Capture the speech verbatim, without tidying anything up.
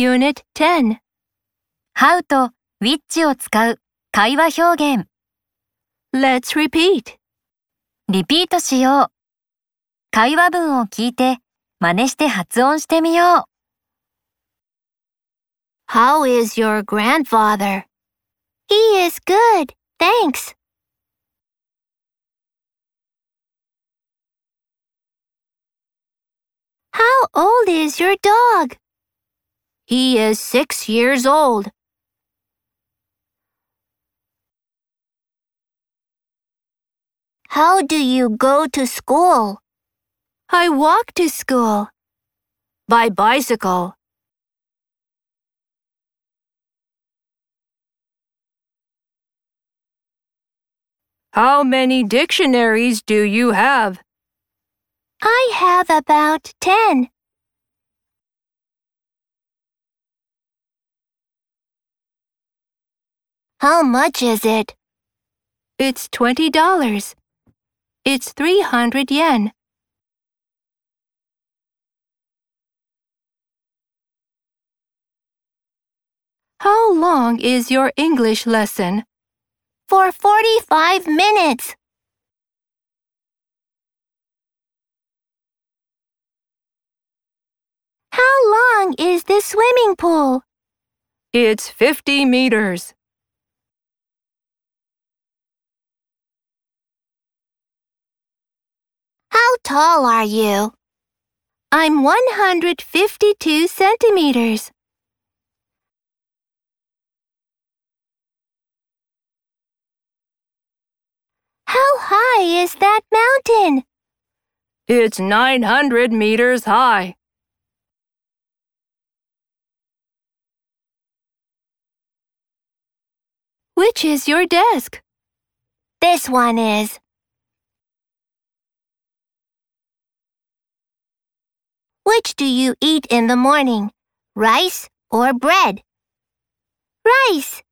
Unit じゅう How と Which を使う会話表現 Let's repeat リピートしよう。会話文を聞いて真似して発音してみよう。How is your grandfather? He is good, thanks. How old is your dog? He is six years old. How do you go to school? I walk to school. By bicycle. How many dictionaries do you have? I have about ten. How much is it? It's twenty dollars. It's three hundred yen. How long is your English lesson? For forty-five minutes. How long is this swimming pool? It's fifty meters. How tall are you? I'm one hundred fifty-two centimeters. How high is that mountain? It's nine hundred meters high. Which is your desk? This one is. Which do you eat in the morning, rice or bread? Rice.